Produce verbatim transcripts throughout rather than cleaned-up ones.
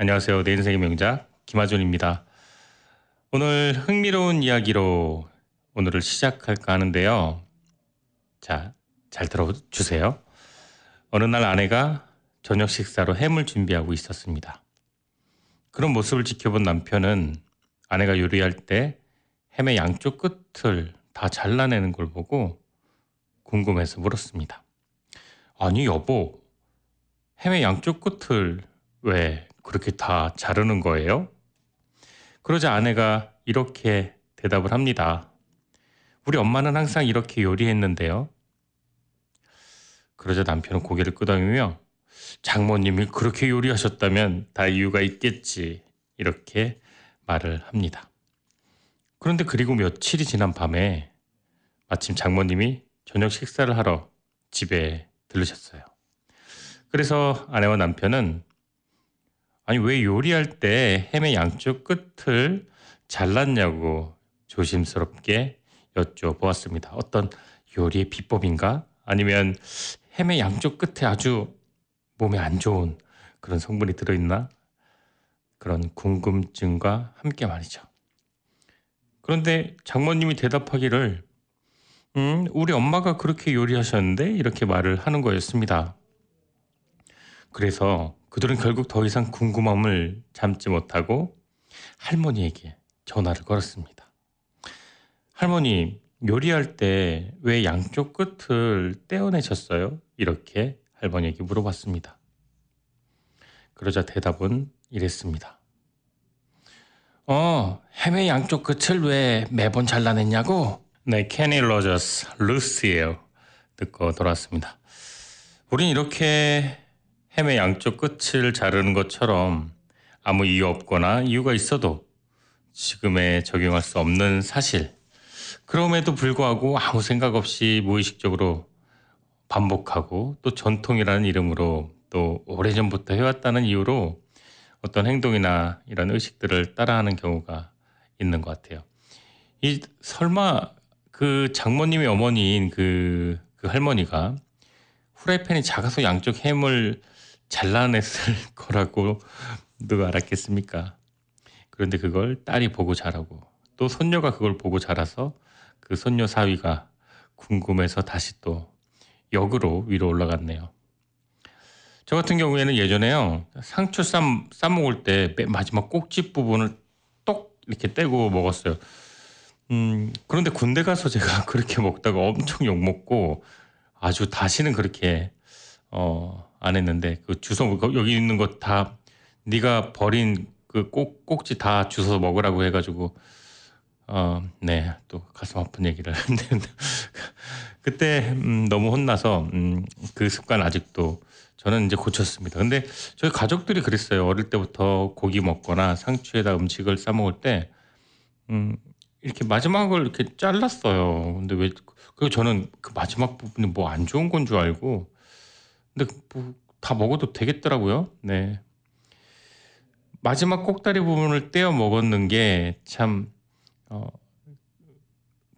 안녕하세요. 내 인생의 명작 김하준입니다. 오늘 흥미로운 이야기로 오늘을 시작할까 하는데요. 자, 잘 들어주세요. 어느 날 아내가 저녁 식사로 햄을 준비하고 있었습니다. 그런 모습을 지켜본 남편은 아내가 요리할 때 햄의 양쪽 끝을 다 잘라내는 걸 보고 궁금해서 물었습니다. 아니 여보, 햄의 양쪽 끝을 왜 그렇게 다 자르는 거예요? 그러자 아내가 이렇게 대답을 합니다. 우리 엄마는 항상 이렇게 요리했는데요. 그러자 남편은 고개를 끄덕이며 장모님이 그렇게 요리하셨다면 다 이유가 있겠지, 이렇게 말을 합니다. 그런데 그리고 며칠이 지난 밤에 마침 장모님이 저녁 식사를 하러 집에 들르셨어요. 그래서 아내와 남편은 아니 왜 요리할 때 햄의 양쪽 끝을 잘랐냐고 조심스럽게 여쭤보았습니다. 어떤 요리의 비법인가? 아니면 햄의 양쪽 끝에 아주 몸에 안 좋은 그런 성분이 들어있나? 그런 궁금증과 함께 말이죠. 그런데 장모님이 대답하기를 음, 우리 엄마가 그렇게 요리하셨는데? 이렇게 말을 하는 거였습니다. 그래서 그들은 결국 더 이상 궁금함을 참지 못하고 할머니에게 전화를 걸었습니다. 할머니, 요리할 때 왜 양쪽 끝을 떼어내셨어요? 이렇게 할머니에게 물어봤습니다. 그러자 대답은 이랬습니다. 어, 햄의 양쪽 끝을 왜 매번 잘라냈냐고? 네, 케니 로저스, 루시예요. 듣고 돌아왔습니다. 우린 이렇게 햄의 양쪽 끝을 자르는 것처럼 아무 이유 없거나 이유가 있어도 지금에 적용할 수 없는 사실, 그럼에도 불구하고 아무 생각 없이 무의식적으로 반복하고 또 전통이라는 이름으로 또 오래전부터 해왔다는 이유로 어떤 행동이나 이런 의식들을 따라하는 경우가 있는 것 같아요. 이 설마 그 장모님의 어머니인 그, 그 할머니가 후라이팬이 작아서 양쪽 햄을 잘라냈을 거라고 누가 알았겠습니까? 그런데 그걸 딸이 보고 자라고 또 손녀가 그걸 보고 자라서 그 손녀 사위가 궁금해서 다시 또 역으로 위로 올라갔네요. 저 같은 경우에는 예전에요, 상추 싸, 싸 먹을 때 마지막 꼭지 부분을 똑 이렇게 떼고 먹었어요. 음, 그런데 군대 가서 제가 그렇게 먹다가 엄청 욕먹고 아주 다시는 그렇게 어, 안 했는데, 그 주워, 여기 있는 거 다 네가 버린 그 꼭, 꼭지 다 주워서 먹으라고 해가지고 어, 네, 또 가슴 아픈 얘기를 그때 음, 너무 혼나서 음, 그 습관 아직도 저는 이제 고쳤습니다. 근데 저희 가족들이 그랬어요. 어릴 때부터 고기 먹거나 상추에다 음식을 싸 먹을 때 음, 이렇게 마지막을 이렇게 잘랐어요. 근데 왜 그 저는 그 마지막 부분이 뭐 안 좋은 건 줄 알고, 근데 뭐 다 먹어도 되겠더라고요. 네, 마지막 꼭다리 부분을 떼어 먹었는 게 참 어,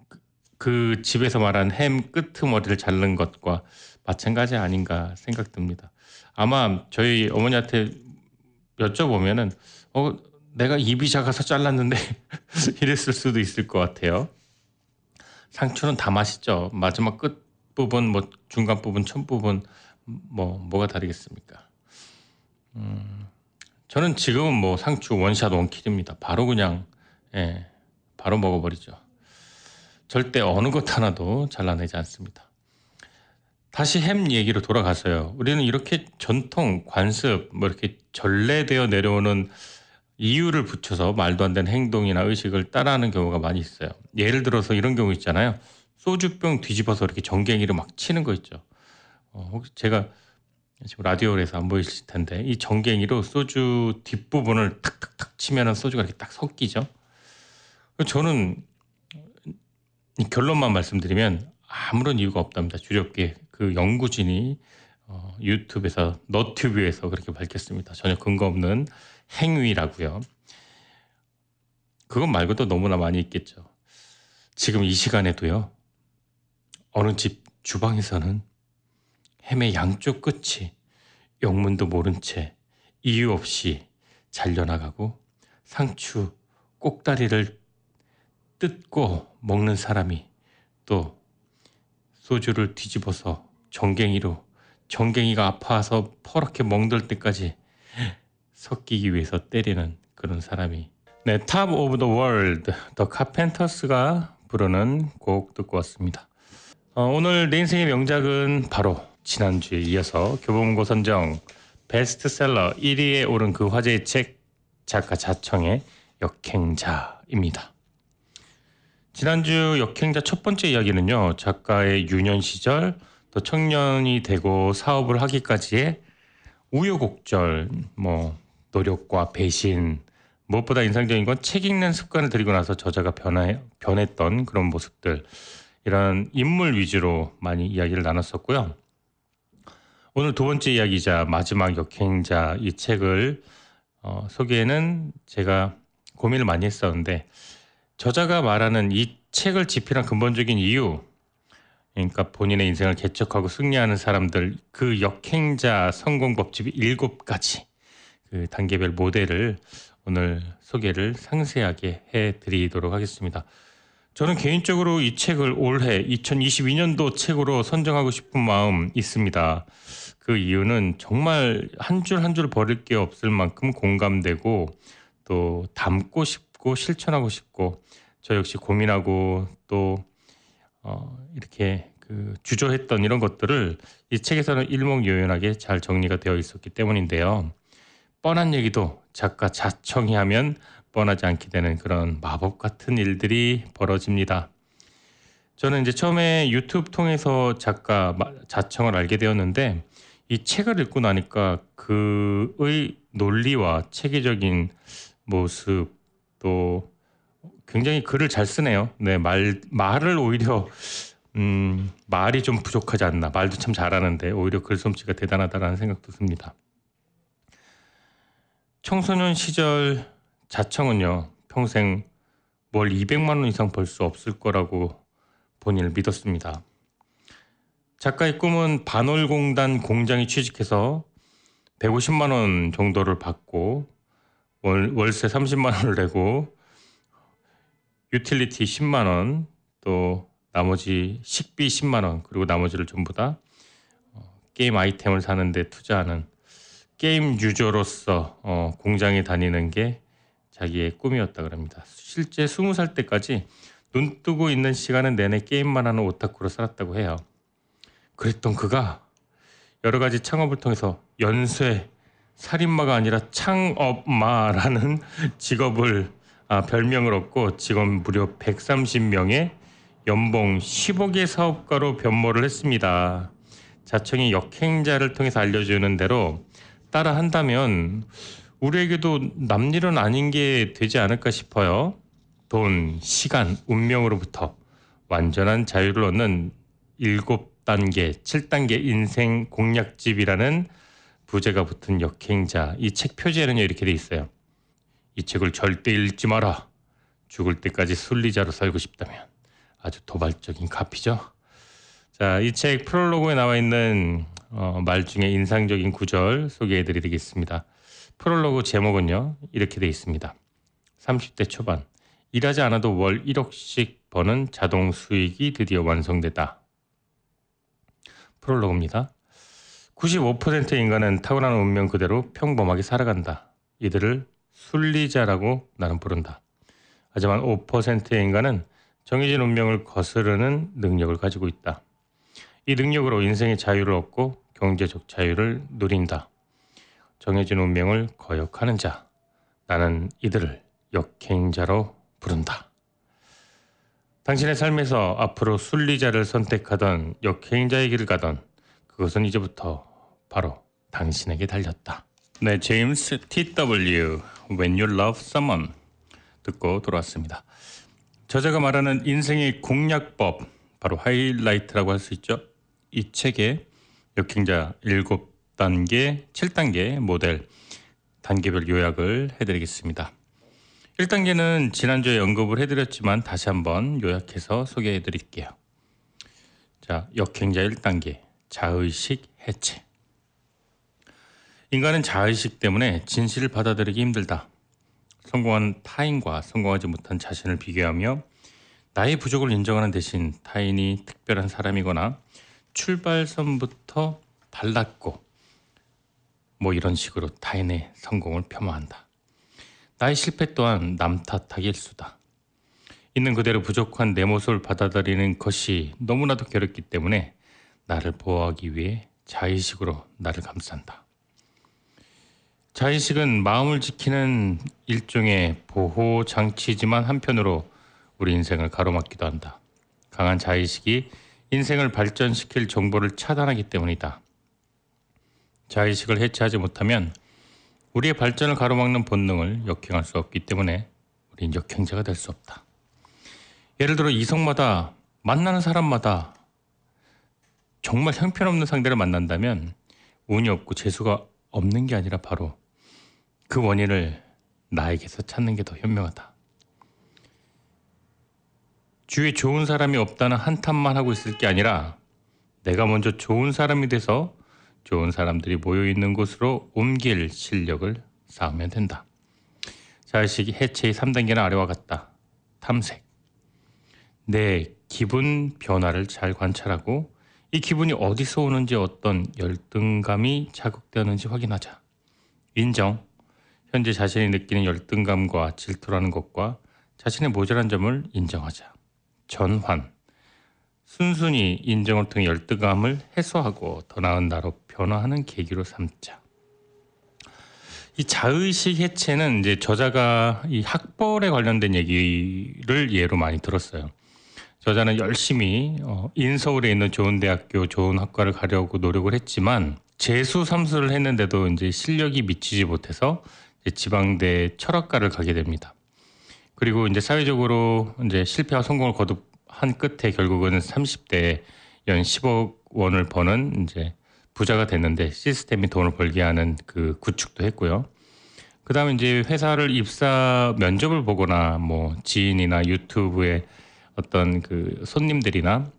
그, 그 집에서 말한 햄 끄트머리를 자른 것과 마찬가지 아닌가 생각됩니다. 아마 저희 어머니한테 여쭤보면은 어, 내가 입이 작아서 잘랐는데 이랬을 수도 있을 것 같아요. 상추는 다 맛있죠. 마지막 끝 부분, 뭐 중간 부분, 첫 부분 뭐 뭐가 다르겠습니까? 음, 저는 지금은 뭐 상추 원샷 원킬입니다. 바로 그냥 예, 바로 먹어버리죠. 절대 어느 것 하나도 잘라내지 않습니다. 다시 햄 얘기로 돌아가서요. 우리는 이렇게 전통, 관습, 뭐 이렇게 전래되어 내려오는 이유를 붙여서 말도 안 되는 행동이나 의식을 따라하는 경우가 많이 있어요. 예를 들어서 이런 경우 있잖아요. 소주병 뒤집어서 이렇게 정갱이를 막 치는 거 있죠. 어, 혹시 제가 지금 라디오에서 안 보이실 텐데 이 정갱이로 소주 뒷부분을 탁탁탁 치면은 소주가 이렇게 딱 섞이죠. 저는 결론만 말씀드리면 아무런 이유가 없답니다. 주렵게 그 연구진이 어, 유튜브에서 너튜브에서 그렇게 밝혔습니다. 전혀 근거 없는 행위라고요. 그것 말고도 너무나 많이 있겠죠. 지금 이 시간에도요, 어느 집 주방에서는 햄의 양쪽 끝이 영문도 모른 채 이유 없이 잘려나가고 상추 꼭다리를 뜯고 먹는 사람이 또 소주를 뒤집어서 정갱이로 정갱이가 아파서 퍼렇게 멍들 때까지 섞이기 위해서 때리는 그런 사람이. 네, Top of the World, 더 카펜터스가 부르는 곡 듣고 왔습니다. 어, 오늘 내 인생의 명작은 바로 지난주에 이어서 교보문고 선정 베스트셀러 일 위에 오른 그 화제의 책 작가 자청의 역행자입니다. 지난주 역행자 첫 번째 이야기는요, 작가의 유년 시절, 또 청년이 되고 사업을 하기까지의 우여곡절, 뭐 노력과 배신, 무엇보다 인상적인 건 책 읽는 습관을 들이고 나서 저자가 변해, 변했던 그런 모습들, 이런 인물 위주로 많이 이야기를 나눴었고요. 오늘 두 번째 이야기이자 마지막 역행자 이 책을 어, 소개에는 제가 고민을 많이 했었는데, 저자가 말하는 이 책을 집필한 근본적인 이유, 그러니까 본인의 인생을 개척하고 승리하는 사람들, 그 역행자 성공법칙 일곱 가지 그 단계별 모델을 오늘 소개를 상세하게 해드리도록 하겠습니다. 저는 개인적으로 이 책을 올해 이천이십이 년도 책으로 선정하고 싶은 마음 있습니다. 그 이유는 정말 한 줄 한 줄 버릴 게 없을 만큼 공감되고, 또 담고 싶고 실천하고 싶고, 저 역시 고민하고 또 어, 이렇게 그 주저했던 이런 것들을 이 책에서는 일목요연하게 잘 정리가 되어 있었기 때문인데요. 뻔한 얘기도 작가 자청이 하면 뻔하지 않게 되는 그런 마법 같은 일들이 벌어집니다. 저는 이제 처음에 유튜브 통해서 작가 자청을 알게 되었는데, 이 책을 읽고 나니까 그의 논리와 체계적인 모습, 또 굉장히 글을 잘 쓰네요. 네, 말, 말을 오히려 음, 말이 좀 부족하지 않나, 말도 참 잘하는데 오히려 글솜씨가 대단하다라는 생각도 듭니다. 청소년 시절 자청은요, 평생 월 이백만 원 이상 벌 수 없을 거라고 본인을 믿었습니다. 작가의 꿈은 반월공단 공장에 취직해서 백오십만 원 정도를 받고, 월, 월세 삼십만 원을 내고, 유틸리티 십만 원, 또 나머지 식비 십만 원, 그리고 나머지를 전부 다 게임 아이템을 사는 데 투자하는 게임 유저로서 어, 공장에 다니는 게 자기의 꿈이었다 그럽니다. 실제 스무 살 때까지 눈 뜨고 있는 시간은 내내 게임만 하는 오타쿠로 살았다고 해요. 그랬던 그가 여러 가지 창업을 통해서 연쇄 살인마가 아니라 창업마라는 직업을 아, 별명을 얻고 지금 무려 백삼십 명의 연봉 십억의 사업가로 변모를 했습니다. 자청이 역행자를 통해서 알려주는 대로 따라 한다면 우리에게도 남일은 아닌 게 되지 않을까 싶어요. 돈, 시간, 운명으로부터 완전한 자유를 얻는 일곱 단계, 칠 단계 인생 공략집이라는 부제가 붙은 역행자. 이 책 표지에는요, 이렇게 돼 있어요. 이 책을 절대 읽지 마라. 죽을 때까지 순리자로 살고 싶다면. 아주 도발적인 카피죠. 자, 이 책 프롤로그에 나와 있는 어, 말 중에 인상적인 구절 소개해드리겠습니다. 프롤로그 제목은요, 이렇게 돼 있습니다. 삼십 대 초반, 일하지 않아도 월 일억씩 버는 자동 수익이 드디어 완성됐다. 프롤로그입니다. 구십오 퍼센트의 인간은 타고난 운명 그대로 평범하게 살아간다. 이들을 순리자라고 나는 부른다. 하지만 오 퍼센트의 인간은 정해진 운명을 거스르는 능력을 가지고 있다. 이 능력으로 인생의 자유를 얻고 경제적 자유를 누린다. 정해진 운명을 거역하는 자, 나는 이들을 역행자로 부른다. 당신의 삶에서 앞으로 순리자를 선택하던 역행자의 길을 가던 그것은 이제부터 바로 당신에게 달렸다. 네, 제임스 티 더블유 When You Love Someone 듣고 돌아왔습니다. 저자가 말하는 인생의 공략법, 바로 하이라이트라고 할 수 있죠. 이 책에 역행자 일곱 단계, 칠 단계 모델 단계별 요약을 해드리겠습니다. 일 단계는 지난주에 언급을 해드렸지만 다시 한번 요약해서 소개해드릴게요. 자, 역행자 일 단계, 자의식 해체. 인간은 자의식 때문에 진실을 받아들이기 힘들다. 성공한 타인과 성공하지 못한 자신을 비교하며 나의 부족을 인정하는 대신 타인이 특별한 사람이거나 출발선부터 달랐고 뭐 이런 식으로 타인의 성공을 폄하한다. 나의 실패 또한 남 탓하기 일수다. 있는 그대로 부족한 내 모습을 받아들이는 것이 너무나도 괴롭기 때문에 나를 보호하기 위해 자의식으로 나를 감싼다. 자의식은 마음을 지키는 일종의 보호 장치이지만 한편으로 우리 인생을 가로막기도 한다. 강한 자의식이 인생을 발전시킬 정보를 차단하기 때문이다. 자의식을 해체하지 못하면 우리의 발전을 가로막는 본능을 역행할 수 없기 때문에 우린 역행자가 될 수 없다. 예를 들어 이성마다 만나는 사람마다 정말 형편없는 상대를 만난다면 운이 없고 재수가 없는 게 아니라 바로 그 원인을 나에게서 찾는 게 더 현명하다. 주위에 좋은 사람이 없다는 한탄만 하고 있을 게 아니라 내가 먼저 좋은 사람이 돼서 좋은 사람들이 모여있는 곳으로 옮길 실력을 쌓으면 된다. 자의식이 해체의 삼 단계는 아래와 같다. 탐색. 내 기분 변화를 잘 관찰하고 이 기분이 어디서 오는지 어떤 열등감이 자극되는지 확인하자. 인정. 현재 자신이 느끼는 열등감과 질투라는 것과 자신의 모자란 점을 인정하자. 전환. 순순히 인정을 통해 열등감을 해소하고 더 나은 나로 변화하는 계기로 삼자. 이 자의식 해체는 이제 저자가 이 학벌에 관련된 얘기를 예로 많이 들었어요. 저자는 열심히 어, 인서울에 있는 좋은 대학교, 좋은 학과를 가려고 노력을 했지만 재수 삼수를 했는데도 이제 실력이 미치지 못해서 이제 지방대 철학과를 가게 됩니다. 그리고 이제 사회적으로 이제 실패와 성공을 거듭한 끝에 결국은 삼십 대에 연 십억 원을 버는 이제 부자가 됐는데 시스템이 돈을 벌게 하는 그 구축도 했고요. 그 다음에 이제 회사를 입사 면접을 보거나 뭐 지인이나 유튜브에 어떤 그 손님들이나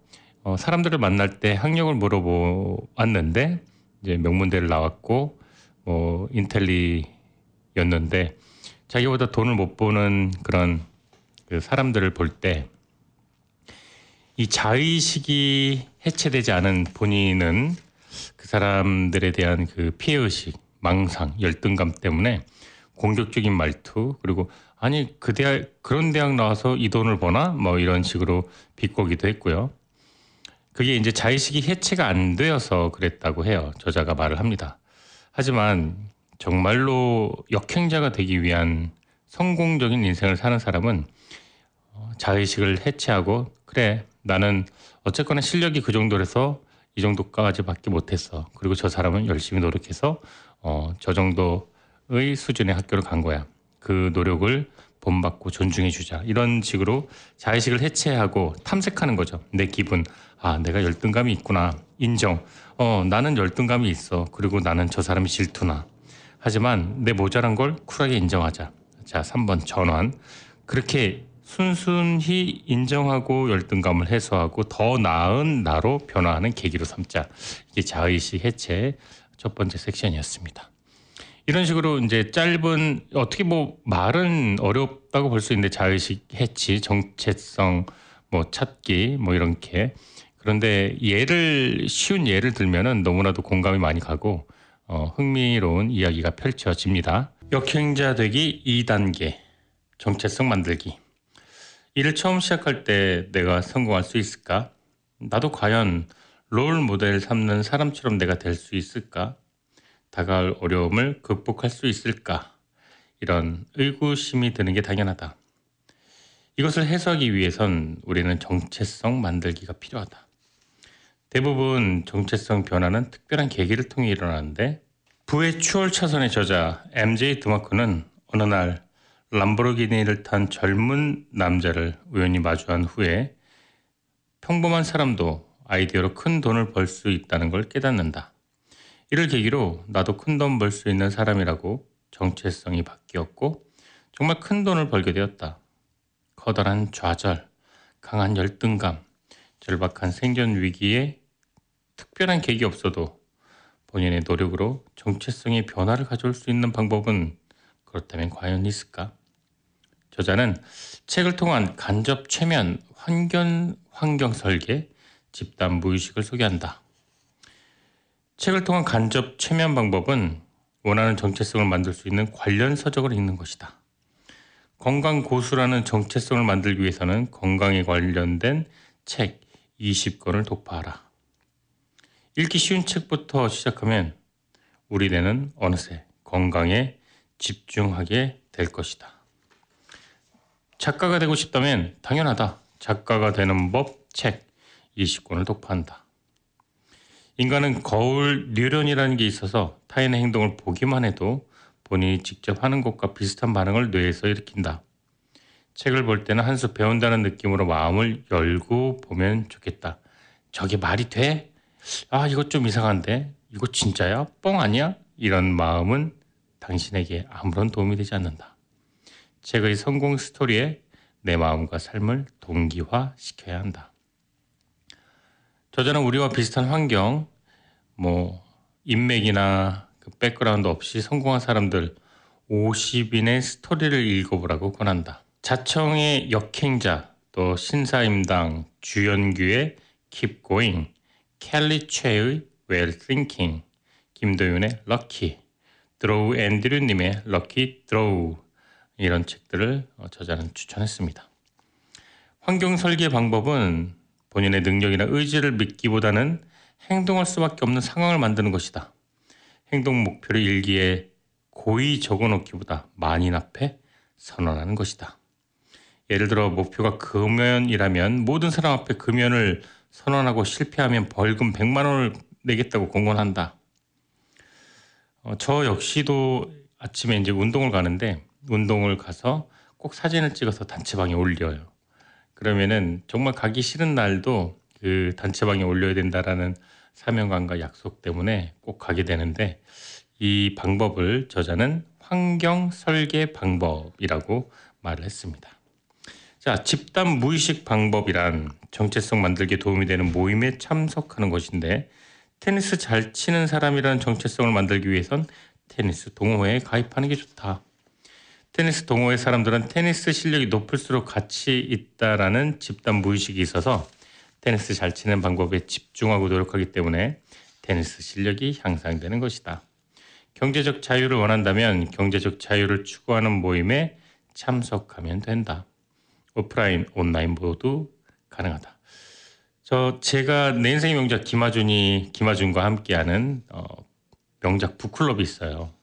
어, 사람들을 만날 때 학력을 물어보았는데 이제 명문대를 나왔고 뭐 인텔리였는데 자기보다 돈을 못 버는 그런 그 사람들을 볼 때 이 자의식이 해체되지 않은 본인은 그 사람들에 대한 그 피해의식, 망상, 열등감 때문에 공격적인 말투 그리고 아니 그 대학 그런 대학 나와서 이 돈을 버나 뭐 이런 식으로 비꼬기도 했고요. 그게 이제 자의식이 해체가 안 되어서 그랬다고 해요. 저자가 말을 합니다. 하지만 정말로 역행자가 되기 위한 성공적인 인생을 사는 사람은 자의식을 해체하고 그래 나는 어쨌거나 실력이 그 정도라서 이 정도까지 밖에 못했어. 그리고 저 사람은 열심히 노력해서 어, 저 정도의 수준의 학교를 간 거야. 그 노력을 본받고 존중해 주자. 이런 식으로 자의식을 해체하고 탐색하는 거죠. 내 기분. 아, 내가 열등감이 있구나. 인정. 어, 나는 열등감이 있어. 그리고 나는 저 사람이 질투나. 하지만 내 모자란 걸 쿨하게 인정하자. 자, 삼 번 전환. 그렇게 순순히 인정하고 열등감을 해소하고 더 나은 나로 변화하는 계기로 삼자. 이게 자의식 해체 첫 번째 섹션이었습니다. 이런 식으로 이제 짧은 어떻게 뭐 말은 어렵다고 볼 수 있는데 자의식 해치, 정체성 뭐 찾기 뭐 이렇게 그런데 예를 쉬운 예를 들면은 너무나도 공감이 많이 가고 어, 흥미로운 이야기가 펼쳐집니다. 역행자 되기 이 단계 정체성 만들기. 일을 처음 시작할 때 내가 성공할 수 있을까? 나도 과연 롤 모델 삼는 사람처럼 내가 될 수 있을까? 다가올 어려움을 극복할 수 있을까? 이런 의구심이 드는 게 당연하다. 이것을 해소하기 위해선 우리는 정체성 만들기가 필요하다. 대부분 정체성 변화는 특별한 계기를 통해 일어나는데 부의 추월차선의 저자 엠제이 드마크는 어느 날 람보르기니를 탄 젊은 남자를 우연히 마주한 후에 평범한 사람도 아이디어로 큰 돈을 벌 수 있다는 걸 깨닫는다. 이를 계기로 나도 큰돈 벌 수 있는 사람이라고 정체성이 바뀌었고 정말 큰 돈을 벌게 되었다. 커다란 좌절, 강한 열등감, 절박한 생존 위기에 특별한 계기 없어도 본인의 노력으로 정체성의 변화를 가져올 수 있는 방법은 그렇다면 과연 있을까? 저자는 책을 통한 간접 최면, 환경, 환경 설계, 집단 무의식을 소개한다. 책을 통한 간접 최면 방법은 원하는 정체성을 만들 수 있는 관련 서적을 읽는 것이다. 건강 고수라는 정체성을 만들기 위해서는 건강에 관련된 책 이십 권을 독파하라. 읽기 쉬운 책부터 시작하면 우리 뇌는 어느새 건강에 집중하게 될 것이다. 작가가 되고 싶다면 당연하다. 작가가 되는 법 책 이십 권을 독파한다. 인간은 거울 뉴런이라는 게 있어서 타인의 행동을 보기만 해도 본인이 직접 하는 것과 비슷한 반응을 뇌에서 일으킨다. 책을 볼 때는 한 수 배운다는 느낌으로 마음을 열고 보면 좋겠다. 저게 말이 돼? 아, 이거 좀 이상한데? 이거 진짜야? 뻥 아니야? 이런 마음은 당신에게 아무런 도움이 되지 않는다. 책의 성공 스토리에 내 마음과 삶을 동기화시켜야 한다. 저자는 우리와 비슷한 환경, 뭐 인맥이나 그 백그라운드 없이 성공한 사람들 오십 인의 스토리를 읽어보라고 권한다. 자청의 역행자, 또 신사임당, 주연규의 Keep Going, 켈리 최의 Well Thinking, 김도윤의 Lucky, 드로우 앤드류님의 Lucky Draw, 이런 책들을 저자는 추천했습니다. 환경 설계 방법은 본인의 능력이나 의지를 믿기보다는 행동할 수밖에 없는 상황을 만드는 것이다. 행동 목표를 일기에 고이 적어놓기보다 만인 앞에 선언하는 것이다. 예를 들어 목표가 금연이라면 모든 사람 앞에 금연을 선언하고 실패하면 벌금 백만 원을 내겠다고 공언한다. 어, 저 역시도 아침에 이제 운동을 가는데 운동을 가서 꼭 사진을 찍어서 단체방에 올려요. 그러면은 정말 가기 싫은 날도 그 단체방에 올려야 된다라는 사명감과 약속 때문에 꼭 가게 되는데 이 방법을 저자는 환경 설계 방법이라고 말을 했습니다. 자, 집단 무의식 방법이란 정체성 만들기에 도움이 되는 모임에 참석하는 것인데 테니스 잘 치는 사람이라는 정체성을 만들기 위해선 테니스 동호회에 가입하는 게 좋다. 테니스 동호회 사람들은 테니스 실력이 높을수록 가치 있다라는 집단 무의식이 있어서 테니스 잘 치는 방법에 집중하고 노력하기 때문에 테니스 실력이 향상되는 것이다. 경제적 자유를 원한다면 경제적 자유를 추구하는 모임에 참석하면 된다. 오프라인, 온라인 모두 가능하다. 저 제가 내 인생의 명작 김하준이 김하준과 함께하는 어, 명작 북클럽이 있어요.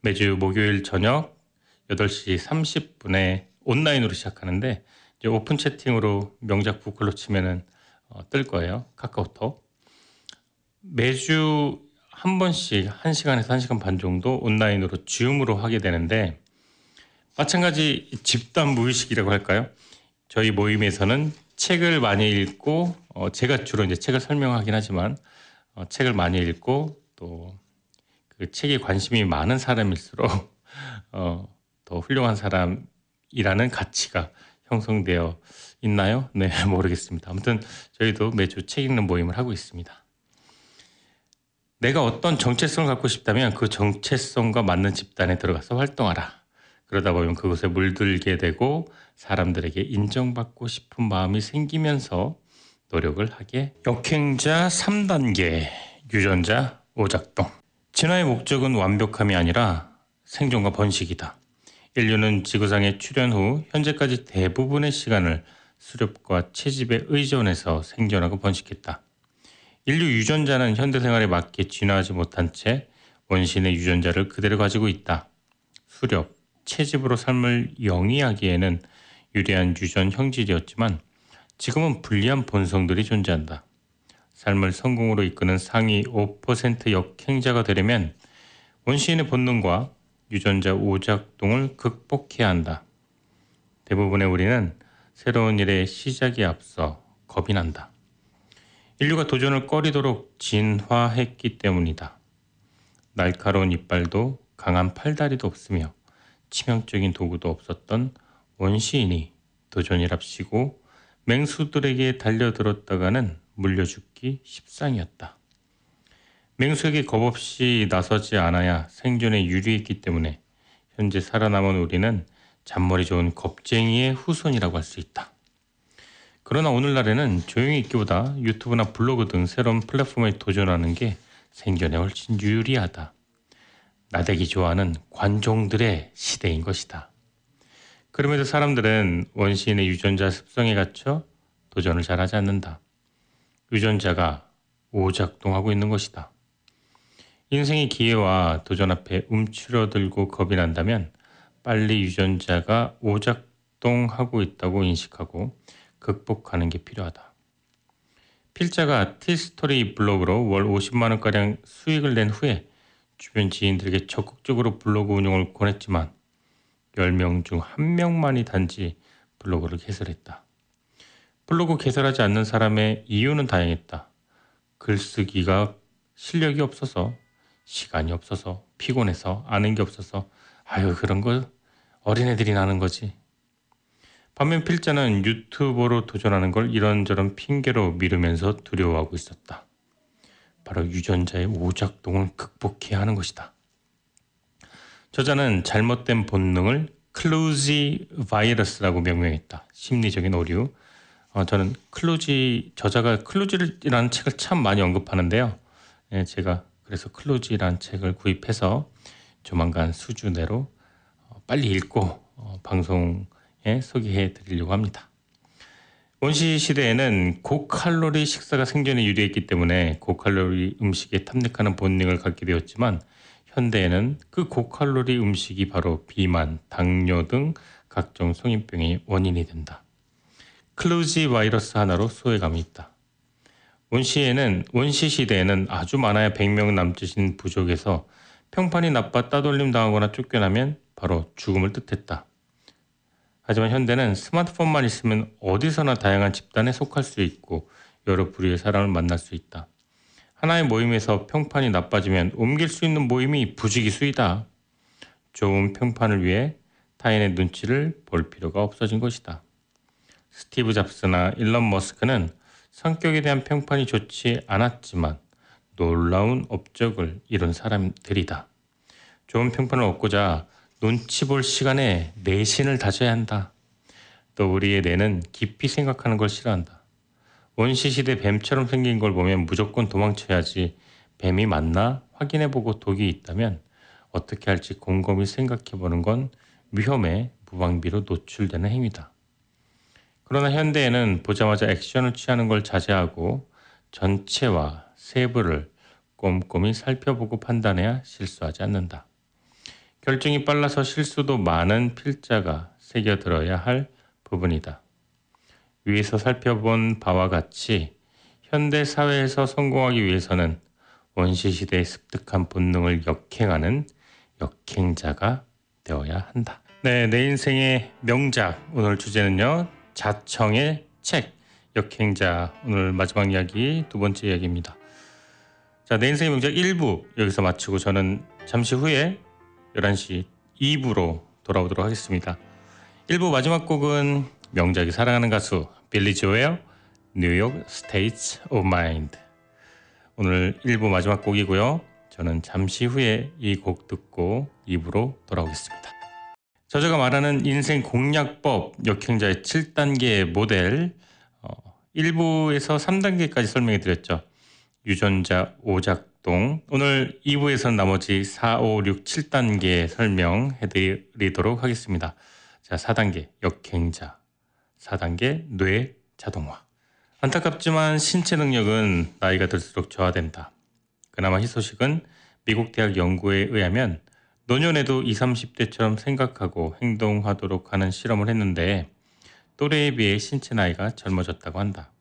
매주 목요일 저녁 여덟 시 삼십 분에 온라인으로 시작하는데 이제 오픈 채팅으로 명작 북클럽 치면은 어, 뜰 거예요. 카카오톡. 매주 한 번씩 한 시간에서 한 시간 반 정도 온라인으로 줌으로 하게 되는데 마찬가지 집단 무의식이라고 할까요? 저희 모임에서는 책을 많이 읽고 어, 제가 주로 이제 책을 설명하긴 하지만 어, 책을 많이 읽고 또 그 책에 관심이 많은 사람일수록 어, 더 훌륭한 사람이라는 가치가 형성되어 있나요? 네, 모르겠습니다. 아무튼 저희도 매주 책 읽는 모임을 하고 있습니다. 내가 어떤 정체성을 갖고 싶다면 그 정체성과 맞는 집단에 들어가서 활동하라. 그러다 보면 그곳에 물들게 되고 사람들에게 인정받고 싶은 마음이 생기면서 노력을 하게. 역행자 삼 단계, 유전자 오작동. 진화의 목적은 완벽함이 아니라 생존과 번식이다. 인류는 지구상에 출현 후 현재까지 대부분의 시간을 수렵과 채집에 의존해서 생존하고 번식했다. 인류 유전자는 현대생활에 맞게 진화하지 못한 채 원신의 유전자를 그대로 가지고 있다. 수렵, 채집으로 삶을 영위하기에는 유리한 유전 형질이었지만 지금은 불리한 본성들이 존재한다. 삶을 성공으로 이끄는 상위 오 퍼센트 역행자가 되려면 원시인의 본능과 유전자 오작동을 극복해야 한다. 대부분의 우리는 새로운 일의 시작에 앞서 겁이 난다. 인류가 도전을 꺼리도록 진화했기 때문이다. 날카로운 이빨도 강한 팔다리도 없으며 치명적인 도구도 없었던 원시인이 도전이랍시고 맹수들에게 달려들었다가는 물려 죽기 십상이었다. 맹수에게 겁없이 나서지 않아야 생존에 유리했기 때문에 현재 살아남은 우리는 잔머리 좋은 겁쟁이의 후손이라고 할 수 있다. 그러나 오늘날에는 조용히 있기보다 유튜브나 블로그 등 새로운 플랫폼에 도전하는 게 생존에 훨씬 유리하다. 나대기 좋아하는 관종들의 시대인 것이다. 그럼에도 사람들은 원시인의 유전자 습성에 갇혀 도전을 잘하지 않는다. 유전자가 오작동하고 있는 것이다. 인생의 기회와 도전 앞에 움츠러들고 겁이 난다면 빨리 유전자가 오작동하고 있다고 인식하고 극복하는 게 필요하다. 필자가 티스토리 블로그로 월 오십만 원가량 수익을 낸 후에 주변 지인들에게 적극적으로 블로그 운영을 권했지만 열 명 중 한 명만이 단지 블로그를 개설했다. 블로그 개설하지 않는 사람의 이유는 다양했다. 글쓰기가 실력이 없어서, 시간이 없어서, 피곤해서, 아는 게 없어서, 아유 그런 거 어린애들이 나는 거지. 반면 필자는 유튜버로 도전하는 걸 이런저런 핑계로 미루면서 두려워하고 있었다. 바로 유전자의 오작동을 극복해야 하는 것이다. 저자는 잘못된 본능을 클루지 바이러스라고 명명했다. 심리적인 오류. 어, 저는 클루지, 저자가 클루지라는 책을 참 많이 언급하는데요. 예, 제가 그래서 클루지라는 책을 구입해서 조만간 수주내로 어, 빨리 읽고 어, 방송에 소개해 드리려고 합니다. 원시 시대에는 고칼로리 식사가 생존에 유리했기 때문에 고칼로리 음식에 탐닉하는 본능을 갖게 되었지만 현대에는 그 고칼로리 음식이 바로 비만, 당뇨 등 각종 성인병의 원인이 된다. 클루지 바이러스 하나로 소외감이 있다. 원시에는, 원시 시대에는 아주 많아야 백 명 남짓인 부족에서 평판이 나빠 따돌림 당하거나 쫓겨나면 바로 죽음을 뜻했다. 하지만 현대는 스마트폰만 있으면 어디서나 다양한 집단에 속할 수 있고 여러 부류의 사람을 만날 수 있다. 하나의 모임에서 평판이 나빠지면 옮길 수 있는 모임이 부지기수이다. 좋은 평판을 위해 타인의 눈치를 볼 필요가 없어진 것이다. 스티브 잡스나 일론 머스크는 성격에 대한 평판이 좋지 않았지만 놀라운 업적을 이룬 사람들이다. 좋은 평판을 얻고자 눈치 볼 시간에 내신을 다져야 한다. 또 우리의 뇌는 깊이 생각하는 걸 싫어한다. 원시시대 뱀처럼 생긴 걸 보면 무조건 도망쳐야지 뱀이 맞나 확인해보고 독이 있다면 어떻게 할지 곰곰이 생각해보는 건 위험에 무방비로 노출되는 행위다. 그러나 현대에는 보자마자 액션을 취하는 걸 자제하고 전체와 세부를 꼼꼼히 살펴보고 판단해야 실수하지 않는다. 결정이 빨라서 실수도 많은 필자가 새겨들어야 할 부분이다. 위에서 살펴본 바와 같이 현대 사회에서 성공하기 위해서는 원시시대에 습득한 본능을 역행하는 역행자가 되어야 한다. 네, 내 인생의 명작. 오늘 주제는요. 자청의 책. 역행자. 오늘 마지막 이야기, 두 번째 이야기입니다. 자, 내 인생의 명작 일 부 여기서 마치고 저는 잠시 후에 열한 시 이 부로 돌아오도록 하겠습니다. 일 부 마지막 곡은 명작이 사랑하는 가수 빌리 조엘 뉴욕 스테이츠 오브 마인드. 오늘 일 부 마지막 곡이고요. 저는 잠시 후에 이 곡 듣고 이 부로 돌아오겠습니다. 저자가 말하는 인생 공략법 역행자의 칠 단계 모델 어, 일 부에서 삼 단계까지 설명해 드렸죠. 유전자 오작동. 오늘 이 부에서는 나머지 사, 오, 육, 칠 단계 설명해 드리도록 하겠습니다. 자, 사 단계 역행자, 사 단계 뇌 자동화. 안타깝지만 신체 능력은 나이가 들수록 저하된다. 그나마 희소식은 미국 대학 연구에 의하면 노년에도 이십, 삼십 대처럼 생각하고 행동하도록 하는 실험을 했는데 또래에 비해 신체 나이가 젊어졌다고 한다.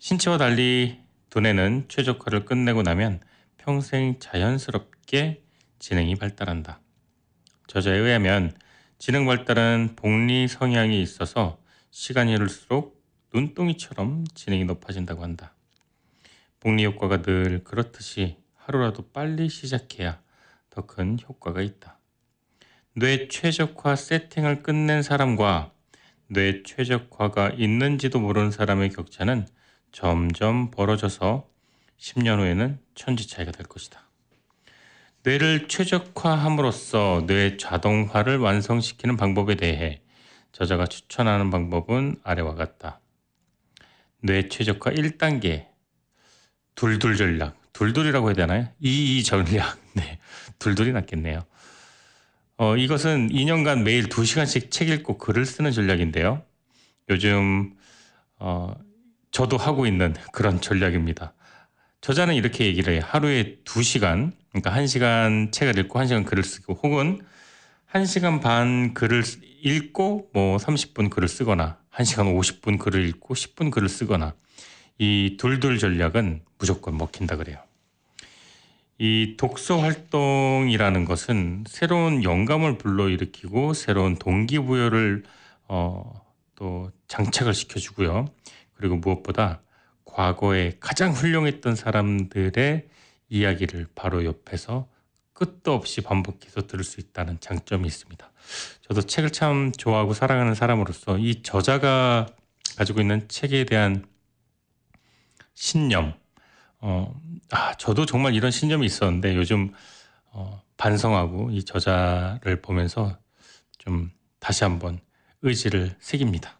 신체와 달리 두뇌는 최적화를 끝내고 나면 평생 자연스럽게 지능이 발달한다. 저자에 의하면 지능 발달은 복리 성향이 있어서 시간이 흐를수록 눈덩이처럼 지능이 높아진다고 한다. 복리 효과가 늘 그렇듯이 하루라도 빨리 시작해야 더 큰 효과가 있다. 뇌 최적화 세팅을 끝낸 사람과 뇌 최적화가 있는지도 모르는 사람의 격차는 점점 벌어져서 십 년 후에는 천지 차이가 될 것이다. 뇌를 최적화함으로써 뇌 자동화를 완성시키는 방법에 대해 저자가 추천하는 방법은 아래와 같다. 뇌 최적화 일 단계 둘둘 전략, 둘둘이라고 해야 되나요? 이이 전략, 네, 둘둘이 낫겠네요. 어, 이것은 이 년간 매일 두 시간씩 책 읽고 글을 쓰는 전략인데요. 요즘 어, 저도 하고 있는 그런 전략입니다. 저자는 이렇게 얘기를 해요. 하루에 두 시간, 그러니까 한 시간 책을 읽고 한 시간 글을 쓰고, 혹은 한 시간 반 글을 읽고 뭐 삼십 분 글을 쓰거나, 한 시간 오십 분 글을 읽고 십 분 글을 쓰거나, 이 둘둘 전략은 무조건 먹힌다 그래요. 이 독서 활동이라는 것은 새로운 영감을 불러일으키고 새로운 동기부여를 어, 또 장착을 시켜주고요. 그리고 무엇보다 과거에 가장 훌륭했던 사람들의 이야기를 바로 옆에서 끝도 없이 반복해서 들을 수 있다는 장점이 있습니다. 저도 책을 참 좋아하고 사랑하는 사람으로서 이 저자가 가지고 있는 책에 대한 신념, 어, 아, 저도 정말 이런 신념이 있었는데 요즘 어, 반성하고 이 저자를 보면서 좀 다시 한번 의지를 새깁니다.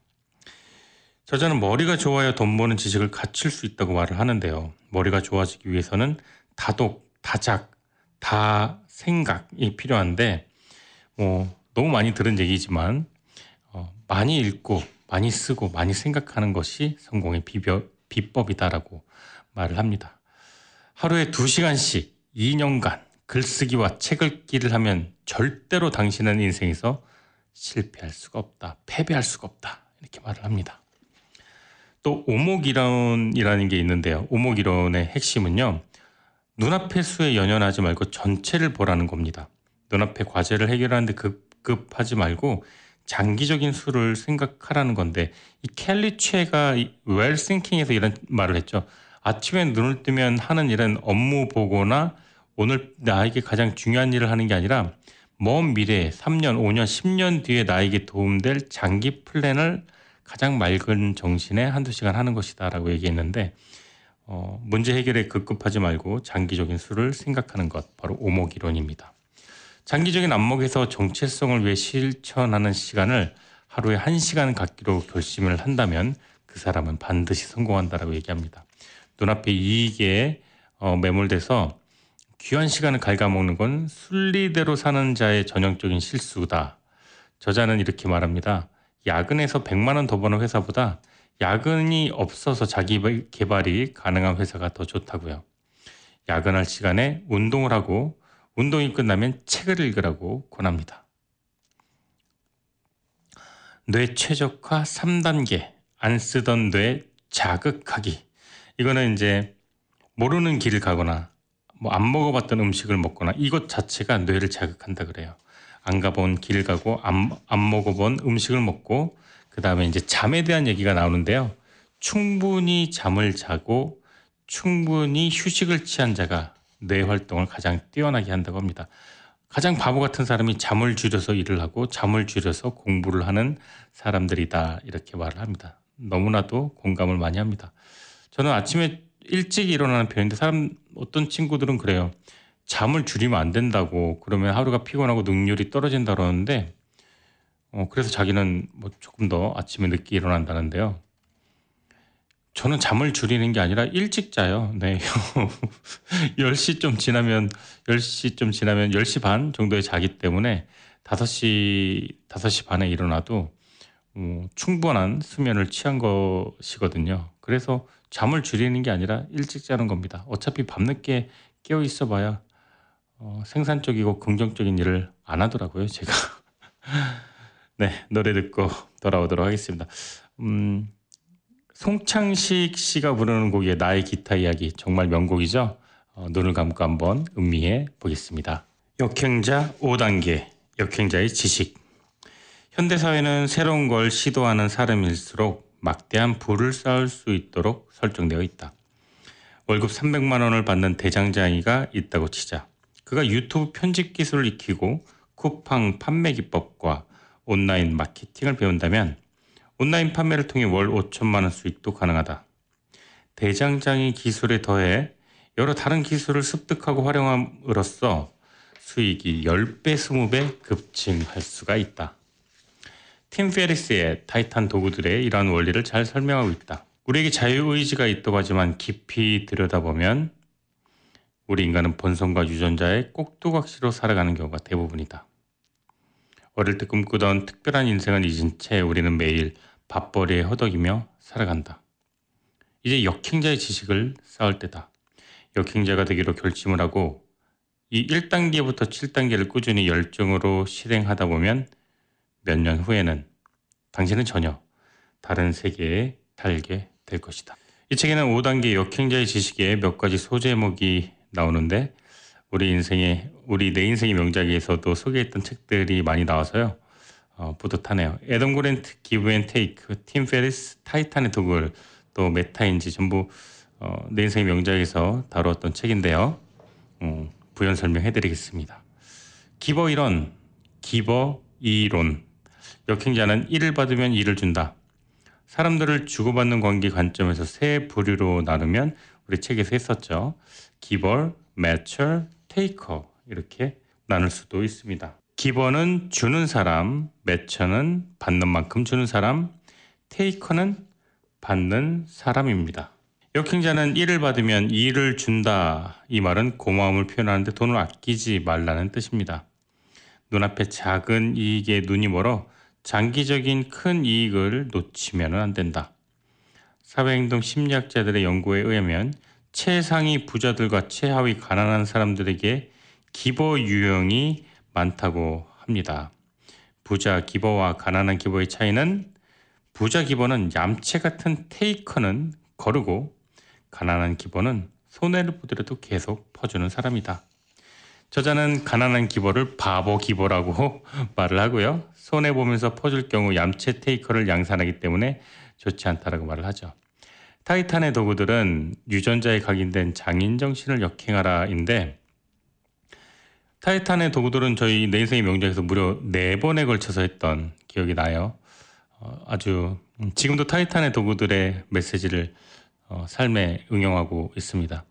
저자는 머리가 좋아야 돈 버는 지식을 갖출 수 있다고 말을 하는데요. 머리가 좋아지기 위해서는 다독, 다작, 다생각이 필요한데, 뭐 너무 많이 들은 얘기지만 어, 많이 읽고 많이 쓰고 많이 생각하는 것이 성공의 비벼, 비법이다라고 말을 합니다. 하루에 두 시간씩 이 년간 글쓰기와 책 읽기를 하면 절대로 당신은 인생에서 실패할 수가 없다, 패배할 수가 없다, 이렇게 말을 합니다. 또 오목이론이라는 게 있는데요. 오목이론의 핵심은요, 눈앞의 수에 연연하지 말고 전체를 보라는 겁니다. 눈앞의 과제를 해결하는데 급급하지 말고 장기적인 수를 생각하라는 건데, 이 켈리 최가 Well Thinking에서 이런 말을 했죠. 아침에 눈을 뜨면 하는 일은 업무 보고나 오늘 나에게 가장 중요한 일을 하는 게 아니라 먼 미래에 삼 년, 오 년, 십 년 뒤에 나에게 도움될 장기 플랜을 가장 맑은 정신에 한두 시간 하는 것이다 라고 얘기했는데, 어, 문제 해결에 급급하지 말고 장기적인 수를 생각하는 것, 바로 오목이론입니다. 장기적인 안목에서 정체성을 위해 실천하는 시간을 하루에 한 시간 갖기로 결심을 한다면 그 사람은 반드시 성공한다라고 얘기합니다. 눈앞의 이익에 어, 매몰돼서 귀한 시간을 갉아먹는 건 순리대로 사는 자의 전형적인 실수다. 저자는 이렇게 말합니다. 야근에서 백만 원 더 버는 회사보다 야근이 없어서 자기 개발이 가능한 회사가 더 좋다고요. 야근할 시간에 운동을 하고 운동이 끝나면 책을 읽으라고 권합니다. 뇌 최적화 삼 단계, 안 쓰던 뇌 자극하기. 이거는 이제 모르는 길을 가거나 뭐 안 먹어봤던 음식을 먹거나, 이것 자체가 뇌를 자극한다 그래요. 안 가본 길을 가고 안, 안 먹어본 음식을 먹고, 그 다음에 이제 잠에 대한 얘기가 나오는데요. 충분히 잠을 자고 충분히 휴식을 취한 자가 뇌 활동을 가장 뛰어나게 한다고 합니다. 가장 바보 같은 사람이 잠을 줄여서 일을 하고 잠을 줄여서 공부를 하는 사람들이다, 이렇게 말을 합니다. 너무나도 공감을 많이 합니다. 저는 아침에 일찍 일어나는 편인데 사람, 어떤 친구들은 그래요. 잠을 줄이면 안 된다고, 그러면 하루가 피곤하고 능률이 떨어진다 그러는데, 어, 그래서 자기는 뭐 조금 더 아침에 늦게 일어난다는데요. 저는 잠을 줄이는 게 아니라 일찍 자요. 네. 열 시쯤 지나면, 열 시쯤 지나면 열 시 반 정도에 자기 때문에 다섯 시, 다섯 시 반에 일어나도 어, 충분한 수면을 취한 것이거든요. 그래서 잠을 줄이는 게 아니라 일찍 자는 겁니다. 어차피 밤늦게 깨어 있어 봐야 어, 생산적이고 긍정적인 일을 안 하더라고요, 제가. 네, 노래 듣고 돌아오도록 하겠습니다. 음, 송창식 씨가 부르는 곡의 나의 기타 이야기, 정말 명곡이죠. 어, 눈을 감고 한번 음미해 보겠습니다. 역행자 오 단계, 역행자의 지식. 현대사회는 새로운 걸 시도하는 사람일수록 막대한 부를 쌓을 수 있도록 설정되어 있다. 월급 삼백만 원을 받는 대장장이가 있다고 치자. 그가 유튜브 편집 기술을 익히고 쿠팡 판매 기법과 온라인 마케팅을 배운다면 온라인 판매를 통해 월 오천만 원 수익도 가능하다. 대장장이 기술에 더해 여러 다른 기술을 습득하고 활용함으로써 수익이 십 배, 이십 배 급증할 수가 있다. 팀 페리스의 타이탄 도구들의 이러한 원리를 잘 설명하고 있다. 우리에게 자유의지가 있다고 하지만 깊이 들여다보면 우리 인간은 본성과 유전자의 꼭두각시로 살아가는 경우가 대부분이다. 어릴 때 꿈꾸던 특별한 인생을 잊은 채 우리는 매일 밥벌이에 허덕이며 살아간다. 이제 역행자의 지식을 쌓을 때다. 역행자가 되기로 결심을 하고 이 일 단계부터 칠 단계를 꾸준히 열정으로 실행하다 보면 몇 년 후에는 당신은 전혀 다른 세계에 살게 될 것이다. 이 책에는 오 단계 역행자의 지식에 몇 가지 소제목이 나오는데 우리 인생의 우리 내 인생의 명작에서도 소개했던 책들이 많이 나와서요. 어, 뿌듯하네요. 애덤 그랜트, 기브 앤 테이크, 팀 페리스, 타이탄의 도구들, 또 메타인지 전부 어, 내 인생의 명작에서 다루었던 책인데요. 음, 부연 설명해드리겠습니다. 기버 이론, 기버 이론. 역행자는 일을 받으면 이를 준다. 사람들을 주고받는 관계 관점에서 세 부류로 나누면 우리 책에서 했었죠. 기버, 매처, 테이커 이렇게 나눌 수도 있습니다. 기버는 주는 사람, 매처는 받는 만큼 주는 사람, 테이커는 받는 사람입니다. 역행자는 일을 받으면 이를 준다. 이 말은 고마움을 표현하는데 돈을 아끼지 말라는 뜻입니다. 눈앞에 작은 이익에 눈이 멀어 장기적인 큰 이익을 놓치면 안 된다. 사회행동 심리학자들의 연구에 의하면 최상위 부자들과 최하위 가난한 사람들에게 기버 유형이 많다고 합니다. 부자 기버와 가난한 기버의 차이는 부자 기버는 얌체 같은 테이커는 거르고 가난한 기버는 손해를 보더라도 계속 퍼주는 사람이다. 저자는 가난한 기버를 바보 기버라고 말을 하고요. 손해보면서 퍼줄 경우 얌체 테이커를 양산하기 때문에 좋지 않다라고 말을 하죠. 타이탄의 도구들은 유전자에 각인된 장인정신을 역행하라인데 타이탄의 도구들은 저희 내 인생의 명작에서 무려 네 번에 걸쳐서 했던 기억이 나요. 어, 아주 지금도 타이탄의 도구들의 메시지를 어, 삶에 응용하고 있습니다.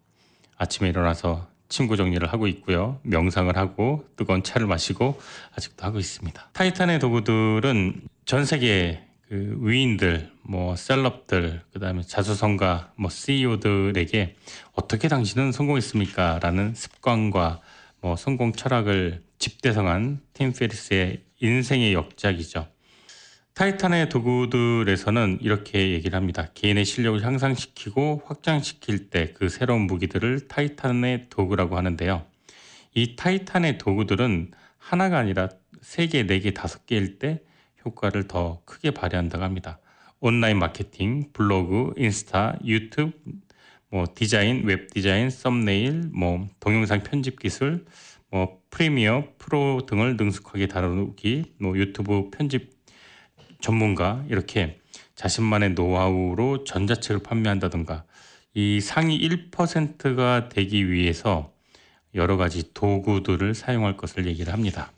아침에 일어나서 침구 정리를 하고 있고요. 명상을 하고 뜨거운 차를 마시고 아직도 하고 있습니다. 타이탄의 도구들은 전 세계 그 위인들, 뭐 셀럽들, 그다음에 자수성가, 뭐 씨이오들에게 어떻게 당신은 성공했습니까? 라는 습관과 뭐 성공 철학을 집대성한 팀 페리스의 인생의 역작이죠. 타이탄의 도구들에서는 이렇게 얘기를 합니다. 개인의 실력을 향상시키고 확장시킬 때 그 새로운 무기들을 타이탄의 도구라고 하는데요. 이 타이탄의 도구들은 하나가 아니라 세 개, 네 개, 다섯 개일 때 효과를 더 크게 발휘한다고 합니다. 온라인 마케팅, 블로그, 인스타, 유튜브, 뭐 디자인, 웹 디자인, 썸네일, 뭐 동영상 편집 기술, 뭐 프리미어, 프로 등을 능숙하게 다루기, 뭐 유튜브 편집 전문가 이렇게 자신만의 노하우로 전자책을 판매한다든가 이 상위 일 퍼센트가 되기 위해서 여러 가지 도구들을 사용할 것을 얘기를 합니다.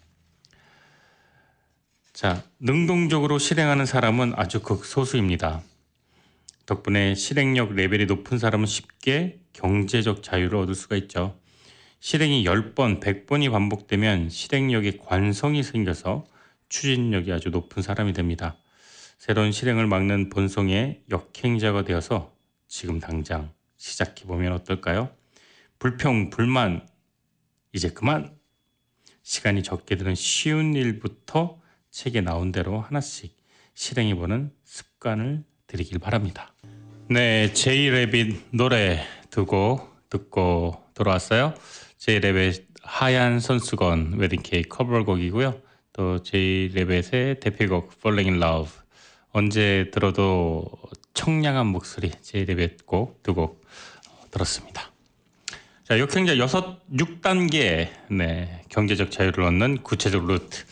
자, 능동적으로 실행하는 사람은 아주 극소수입니다. 덕분에 실행력 레벨이 높은 사람은 쉽게 경제적 자유를 얻을 수가 있죠. 실행이 열 번, 백 번이 반복되면 실행력에 관성이 생겨서 추진력이 아주 높은 사람이 됩니다. 새로운 실행을 막는 본성의 역행자가 되어서 지금 당장 시작해보면 어떨까요? 불평, 불만, 이제 그만! 시간이 적게 드는 쉬운 일부터 책에 나온 대로 하나씩 실행해보는 습관을 들이길 바랍니다. 네, 제이 래빗 노래 두고 듣고 돌아왔어요. 제이 래빗 하얀 손수건 웨딩케이크 커버곡이고요. 또 제이 래빗의 대표곡 Falling in Love 언제 들어도 청량한 목소리 제이 래빗 곡 두 곡 들었습니다. 자, 역행자 육 단계 네, 경제적 자유를 얻는 구체적 루트.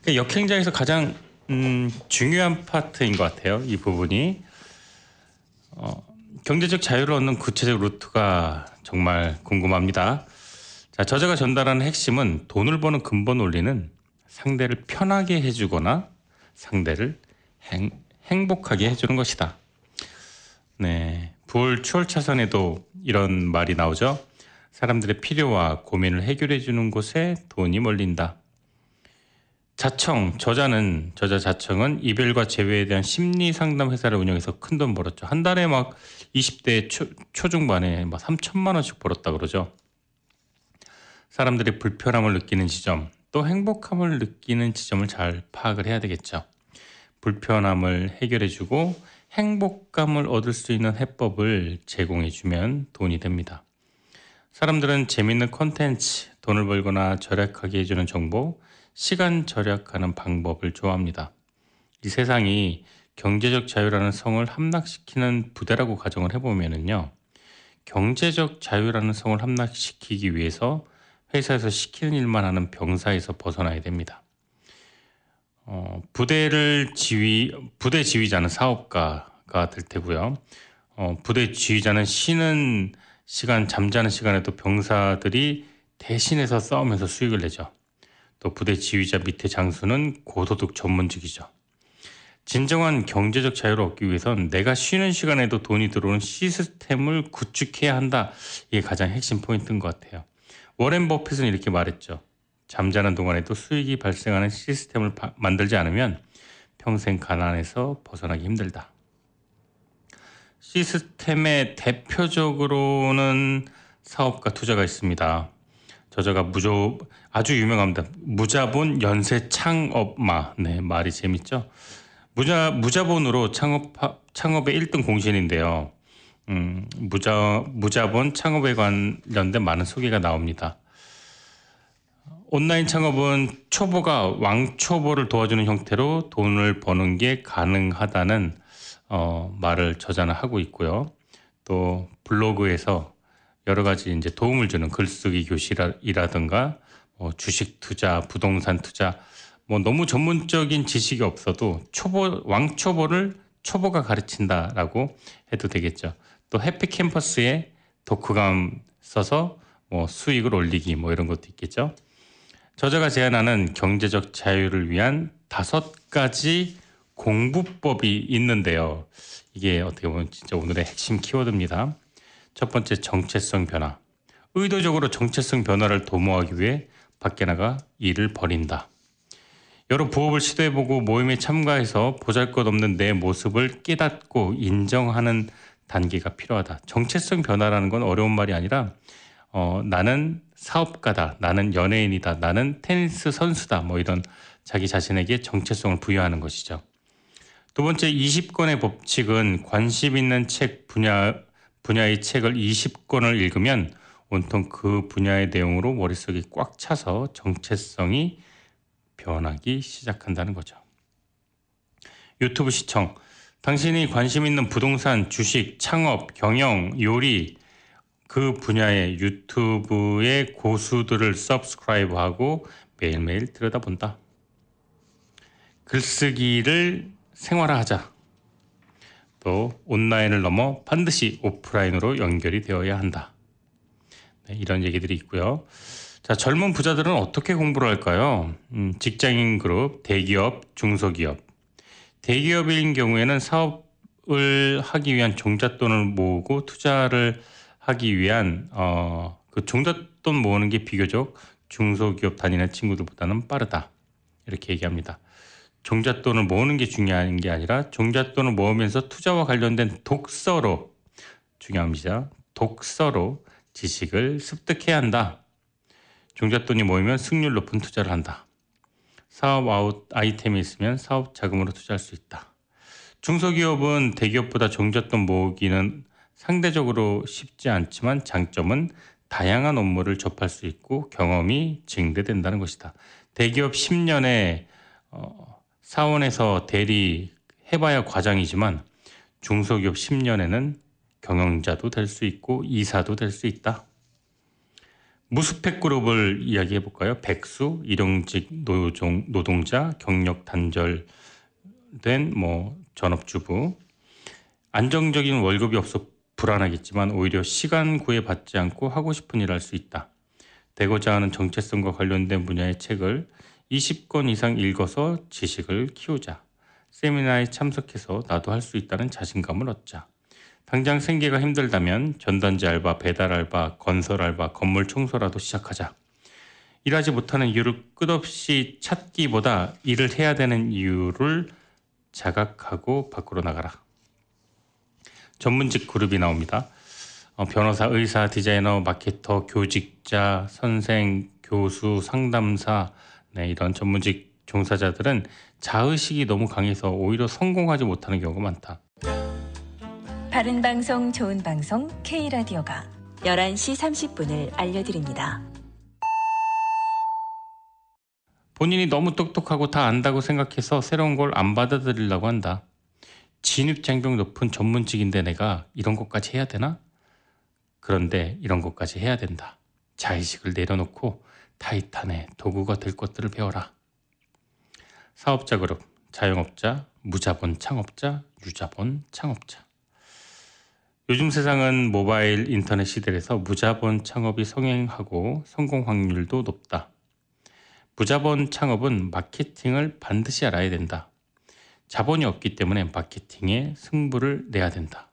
그러니까 역행자에서 가장 음, 중요한 파트인 것 같아요. 이 부분이 어, 경제적 자유를 얻는 구체적 루트가 정말 궁금합니다. 자, 저자가 전달하는 핵심은 돈을 버는 근본 원리는 상대를 편하게 해주거나 상대를 행, 행복하게 해주는 것이다. 네, 부의 추월차선에도 이런 말이 나오죠. 사람들의 필요와 고민을 해결해 주는 곳에 돈이 몰린다. 자청, 저자는, 저자 자청은 이별과 재회에 대한 심리 상담 회사를 운영해서 큰 돈 벌었죠. 한 달에 막 이십 대 초, 초중반에 막 삼천만 원씩 벌었다 그러죠. 사람들이 불편함을 느끼는 지점, 또 행복함을 느끼는 지점을 잘 파악을 해야 되겠죠. 불편함을 해결해주고 행복감을 얻을 수 있는 해법을 제공해주면 돈이 됩니다. 사람들은 재밌는 콘텐츠, 돈을 벌거나 절약하게 해주는 정보, 시간 절약하는 방법을 좋아합니다. 이 세상이 경제적 자유라는 성을 함락시키는 부대라고 가정을 해보면은요, 경제적 자유라는 성을 함락시키기 위해서 회사에서 시키는 일만 하는 병사에서 벗어나야 됩니다. 어, 부대를 지휘, 부대 지휘자는 사업가가 될 테고요. 어, 부대 지휘자는 쉬는 시간, 잠자는 시간에도 병사들이 대신해서 싸우면서 수익을 내죠. 또 부대 지휘자 밑에 장수는 고소득 전문직이죠. 진정한 경제적 자유를 얻기 위해선 내가 쉬는 시간에도 돈이 들어오는 시스템을 구축해야 한다. 이게 가장 핵심 포인트인 것 같아요. 워렌 버핏은 이렇게 말했죠. 잠자는 동안에도 수익이 발생하는 시스템을 바, 만들지 않으면 평생 가난에서 벗어나기 힘들다. 시스템의 대표적으로는 사업가 투자가 있습니다. 저자가 무조, 아주 유명합니다. 무자본 연쇄 창업마. 네, 말이 재밌죠? 무자, 무자본으로 창업, 창업의 일 등 공신인데요. 음, 무자, 무자본 창업에 관련된 많은 소개가 나옵니다. 온라인 창업은 초보가 왕초보를 도와주는 형태로 돈을 버는 게 가능하다는 어, 말을 저자는 하고 있고요. 또 블로그에서 여러 가지 이제 도움을 주는 글쓰기 교실이라든가 어, 주식 투자, 부동산 투자, 뭐 너무 전문적인 지식이 없어도 초보 왕초보를 초보가 가르친다라고 해도 되겠죠. 또 해피 캠퍼스에 독후감 써서 뭐 수익을 올리기 뭐 이런 것도 있겠죠. 저자가 제안하는 경제적 자유를 위한 다섯 가지 공부법이 있는데요. 이게 어떻게 보면 진짜 오늘의 핵심 키워드입니다. 첫 번째, 정체성 변화. 의도적으로 정체성 변화를 도모하기 위해 밖에 나가 일을 벌인다. 여러 부업을 시도해보고 모임에 참가해서 보잘것없는 내 모습을 깨닫고 인정하는 단계가 필요하다. 정체성 변화라는 건 어려운 말이 아니라 어, 나는 사업가다, 나는 연예인이다, 나는 테니스 선수다 뭐 이런 자기 자신에게 정체성을 부여하는 것이죠. 두 번째, 이십 권의 법칙은 관심 있는 책 분야, 분야의 책을 이십 권을 읽으면 온통 그 분야의 내용으로 머릿속이 꽉 차서 정체성이 변하기 시작한다는 거죠. 유튜브 시청. 당신이 관심 있는 부동산, 주식, 창업, 경영, 요리 그 분야의 유튜브의 고수들을 서브스크라이브하고 매일매일 들여다본다. 글쓰기를 생활화하자. 또 온라인을 넘어 반드시 오프라인으로 연결이 되어야 한다. 네, 이런 얘기들이 있고요. 자, 젊은 부자들은 어떻게 공부를 할까요? 음, 직장인 그룹, 대기업, 중소기업. 대기업인 경우에는 사업을 하기 위한 종잣돈을 모으고 투자를 하기 위한 어, 그 종잣돈 모으는 게 비교적 중소기업 다니는 친구들보다는 빠르다. 이렇게 얘기합니다. 종잣돈을 모으는 게 중요한 게 아니라 종잣돈을 모으면서 투자와 관련된 독서로, 중요합니다. 독서로 지식을 습득해야 한다. 종잣돈이 모이면 승률 높은 투자를 한다. 사업 아웃 아이템이 있으면 사업 자금으로 투자할 수 있다. 중소기업은 대기업보다 종잣돈 모으기는 상대적으로 쉽지 않지만 장점은 다양한 업무를 접할 수 있고 경험이 증대된다는 것이다. 대기업 십 년에 어, 사원에서 대리 해봐야 과장이지만 중소기업 십 년에는 경영자도 될 수 있고 이사도 될 수 있다. 무스펙 그룹을 이야기해 볼까요? 백수, 일용직 노종, 노동자, 경력 단절된 뭐 전업주부. 안정적인 월급이 없어 불안하겠지만 오히려 시간 구애받지 않고 하고 싶은 일을 할 수 있다. 되고자 하는 정체성과 관련된 분야의 책을 이십 권 이상 읽어서 지식을 키우자. 세미나에 참석해서 나도 할 수 있다는 자신감을 얻자. 당장 생계가 힘들다면 전단지 알바, 배달 알바, 건설 알바, 건물 청소라도 시작하자. 일하지 못하는 이유를 끝없이 찾기보다 일을 해야 되는 이유를 자각하고 밖으로 나가라. 전문직 그룹이 나옵니다. 어, 변호사, 의사, 디자이너, 마케터, 교직자, 선생, 교수, 상담사, 네, 이런 전문직 종사자들은 자의식이 너무 강해서 오히려 성공하지 못하는 경우가 많다. 바른 방송, 좋은 방송, K라디오가 열한 시 삼십 분을 알려드립니다. 본인이 너무 똑똑하고 다 안다고 생각해서 새로운 걸 안 받아들이려고 한다. 진입장벽 높은 전문직인데 내가 이런 것까지 해야 되나? 그런데 이런 것까지 해야 된다. 자의식을 내려놓고 타이탄의 도구가 될 것들을 배워라. 사업자 그룹, 자영업자, 무자본 창업자, 유자본 창업자. 요즘 세상은 모바일 인터넷 시대에서 무자본 창업이 성행하고 성공 확률도 높다. 무자본 창업은 마케팅을 반드시 알아야 된다. 자본이 없기 때문에 마케팅에 승부를 내야 된다.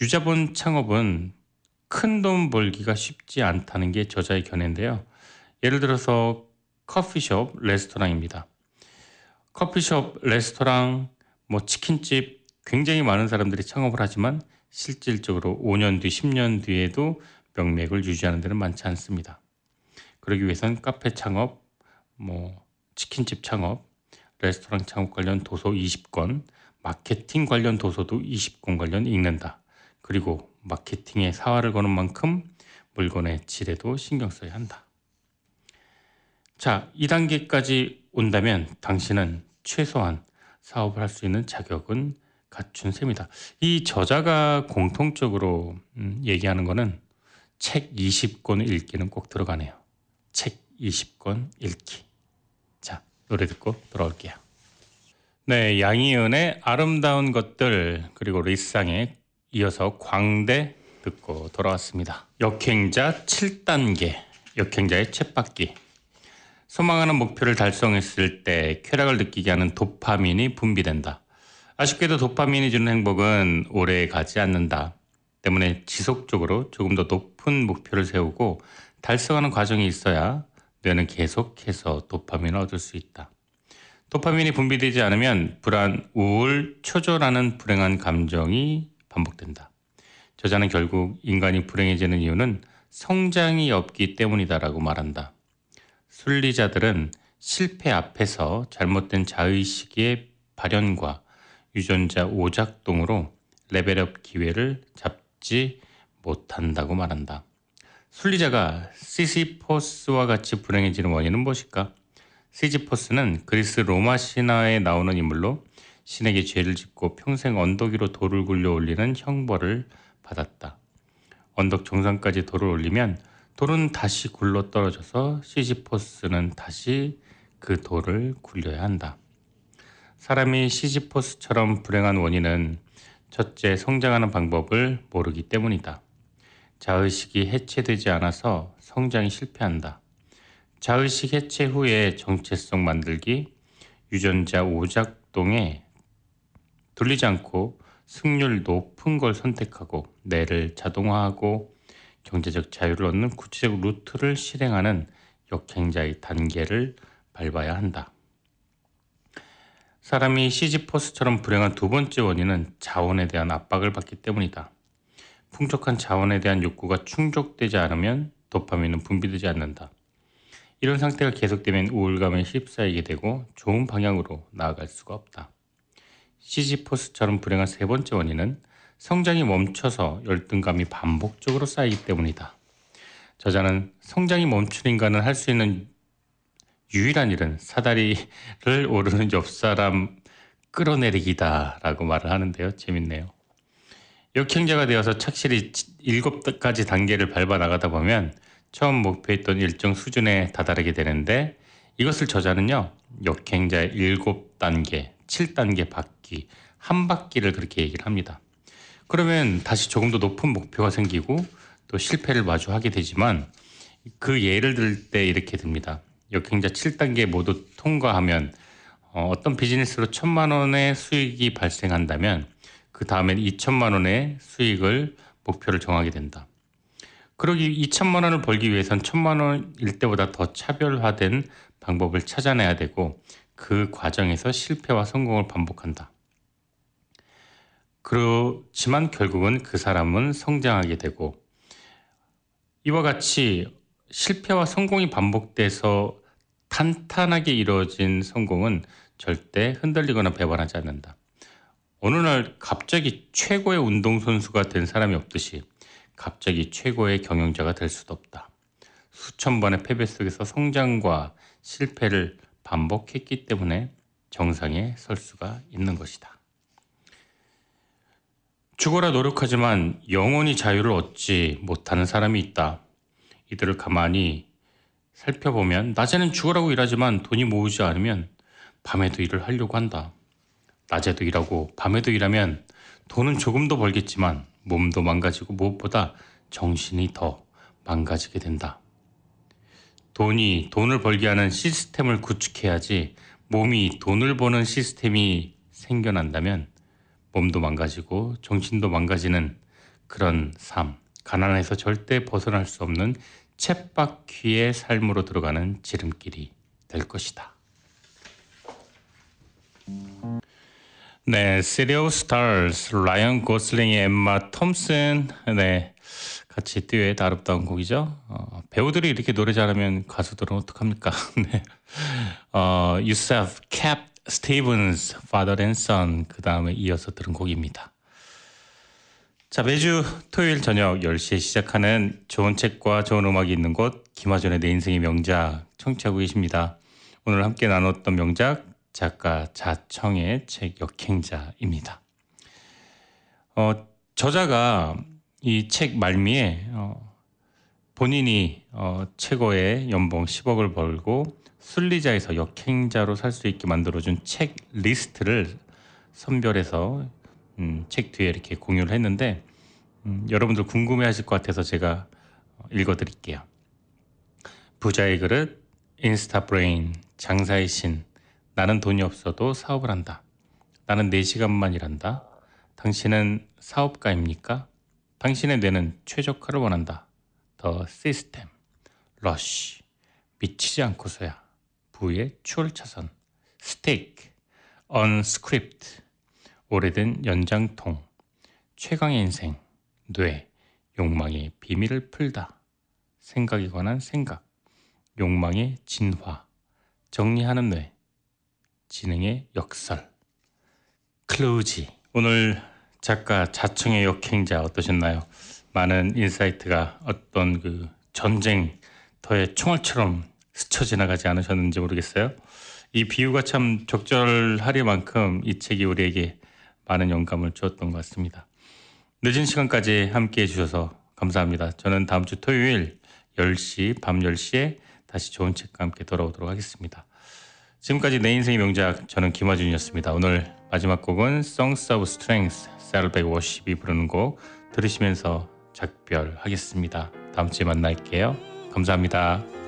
유자본 창업은 큰 돈 벌기가 쉽지 않다는 게 저자의 견해인데요. 예를 들어서 커피숍, 레스토랑입니다. 커피숍, 레스토랑, 뭐 치킨집 굉장히 많은 사람들이 창업을 하지만 실질적으로 오 년 뒤, 십 년 뒤에도 명맥을 유지하는 데는 많지 않습니다. 그러기 위해선 카페 창업, 뭐 치킨집 창업, 레스토랑 창업 관련 도서 이십 권, 마케팅 관련 도서도 이십 권 관련 읽는다. 그리고 마케팅에 사활을 거는 만큼 물건의 질에도 신경 써야 한다. 자, 이 단계까지 온다면 당신은 최소한 사업을 할 수 있는 자격은 갖춘 셈이다. 이 저자가 공통적으로 음, 얘기하는 거는 책 이십 권 읽기는 꼭 들어가네요. 책 이십 권 읽기. 자, 노래 듣고 돌아올게요. 네, 양희은의 아름다운 것들 그리고 리쌍의 이어서 광대 듣고 돌아왔습니다. 역행자 칠 단계, 역행자의 쳇바퀴. 소망하는 목표를 달성했을 때 쾌락을 느끼게 하는 도파민이 분비된다. 아쉽게도 도파민이 주는 행복은 오래 가지 않는다. 때문에 지속적으로 조금 더 높은 목표를 세우고 달성하는 과정이 있어야 뇌는 계속해서 도파민을 얻을 수 있다. 도파민이 분비되지 않으면 불안, 우울, 초조라는 불행한 감정이 반복된다. 저자는 결국 인간이 불행해지는 이유는 성장이 없기 때문이다라고 말한다. 순리자들은 실패 앞에서 잘못된 자의식의 발현과 유전자 오작동으로 레벨업 기회를 잡지 못한다고 말한다. 순리자가 시지포스와 같이 불행해지는 원인은 무엇일까? 시지포스는 그리스 로마 신화에 나오는 인물로 신에게 죄를 짓고 평생 언덕 위로 돌을 굴려 올리는 형벌을 받았다. 언덕 정상까지 돌을 올리면 돌은 다시 굴러 떨어져서 시지포스는 다시 그 돌을 굴려야 한다. 사람이 시지포스처럼 불행한 원인은 첫째, 성장하는 방법을 모르기 때문이다. 자의식이 해체되지 않아서 성장이 실패한다. 자의식 해체 후에 정체성 만들기, 유전자 오작동에 돌리지 않고 승률 높은 걸 선택하고 뇌를 자동화하고 경제적 자유를 얻는 구체적 루트를 실행하는 역행자의 단계를 밟아야 한다. 사람이 시지포스처럼 불행한 두 번째 원인은 자원에 대한 압박을 받기 때문이다. 풍족한 자원에 대한 욕구가 충족되지 않으면 도파민은 분비되지 않는다. 이런 상태가 계속되면 우울감에 휩싸이게 되고 좋은 방향으로 나아갈 수가 없다. 시지포스처럼 불행한 세 번째 원인은 성장이 멈춰서 열등감이 반복적으로 쌓이기 때문이다. 저자는 성장이 멈춘 인간은 할 수 있는 유일한 일은 사다리를 오르는 옆사람 끌어내리기다 라고 말을 하는데요. 재밌네요. 역행자가 되어서 착실히 일곱 가지 단계를 밟아 나가다 보면 처음 목표했던 일정 수준에 다다르게 되는데 이것을 저자는요. 역행자의 일곱 단계, 칠 단계 바퀴, 한 바퀴를 그렇게 얘기를 합니다. 그러면 다시 조금 더 높은 목표가 생기고 또 실패를 마주하게 되지만 그 예를 들 때 이렇게 됩니다. 역행자 칠 단계 모두 통과하면 어떤 비즈니스로 천만 원의 수익이 발생한다면 그 그 다음에 이천만 원의 수익을 목표를 정하게 된다. 그러기 이천만 원을 벌기 위해선 천만 원일 때보다 더 차별화된 방법을 찾아내야 되고 그 과정에서 실패와 성공을 반복한다. 그렇지만 결국은 그 사람은 성장하게 되고 이와 같이 실패와 성공이 반복돼서 탄탄하게 이루어진 성공은 절대 흔들리거나 배반하지 않는다. 어느 날 갑자기 최고의 운동선수가 된 사람이 없듯이 갑자기 최고의 경영자가 될 수도 없다. 수천 번의 패배 속에서 성장과 실패를 반복했기 때문에 정상에 설 수가 있는 것이다. 죽어라 노력하지만 영원히 자유를 얻지 못하는 사람이 있다. 이들을 가만히 살펴보면 낮에는 죽어라고 일하지만 돈이 모으지 않으면 밤에도 일을 하려고 한다. 낮에도 일하고 밤에도 일하면 돈은 조금 더 벌겠지만 몸도 망가지고 무엇보다 정신이 더 망가지게 된다. 돈이 돈을 벌게 하는 시스템을 구축해야지 몸이 돈을 버는 시스템이 생겨난다면 몸도 망가지고 정신도 망가지는 그런 삶, 가난에서 절대 벗어날 수 없는 쳇바퀴의 삶으로 들어가는 지름길이 될 것이다. 네, City of Stars, 라이언 고슬링의 엠마 톰슨, 네, 같이 듀엣 아름다운 곡이죠. 어, 배우들이 이렇게 노래 잘하면 가수들은 어떡합니까? 네, 어, Youssef Cap, 스테이븐스 파더 앤 선, 그 다음에 이어서 들은 곡입니다. 자, 매주 토요일 저녁 열 시에 시작하는 좋은 책과 좋은 음악이 있는 곳, 김하준의 내 인생의 명작 청취하고 계십니다. 오늘 함께 나눴던 명작, 작가 자청의 책 역행자입니다. 어, 저자가 이 책 말미에 어, 본인이 어, 최고의 연봉 십억을 벌고 순리자에서 역행자로 살 수 있게 만들어준 책 리스트를 선별해서 음, 책 뒤에 이렇게 공유를 했는데 음, 여러분들 궁금해하실 것 같아서 제가 읽어드릴게요. 부자의 그릇, 인스타 브레인, 장사의 신, 나는 돈이 없어도 사업을 한다. 나는 네 시간만 일한다. 당신은 사업가입니까? 당신의 뇌는 최적화를 원한다. 더 시스템, 러쉬, 미치지 않고서야, 부의 추월차선, 스테이크, 언스크립트, 오래된 연장통, 최강의 인생, 뇌, 욕망의 비밀을 풀다. 생각에 관한 생각, 욕망의 진화, 정리하는 뇌, 지능의 역설, 클로지. 오늘 작가 자청의 역행자 어떠셨나요? 많은 인사이트가 어떤 그 전쟁터의 총알처럼 스쳐 지나가지 않으셨는지 모르겠어요. 이 비유가 참 적절하리만큼 이 책이 우리에게 많은 영감을 주었던 것 같습니다. 늦은 시간까지 함께해 주셔서 감사합니다. 저는 다음 주 토요일 열 시, 밤 열 시에 다시 좋은 책과 함께 돌아오도록 하겠습니다. 지금까지 내 인생의 명작, 저는 김하준이었습니다. 오늘 마지막 곡은 Songs of Strength, 셀백 워십이 부르는 곡 들으시면서 작별하겠습니다. 다음 주에 만날게요. 감사합니다.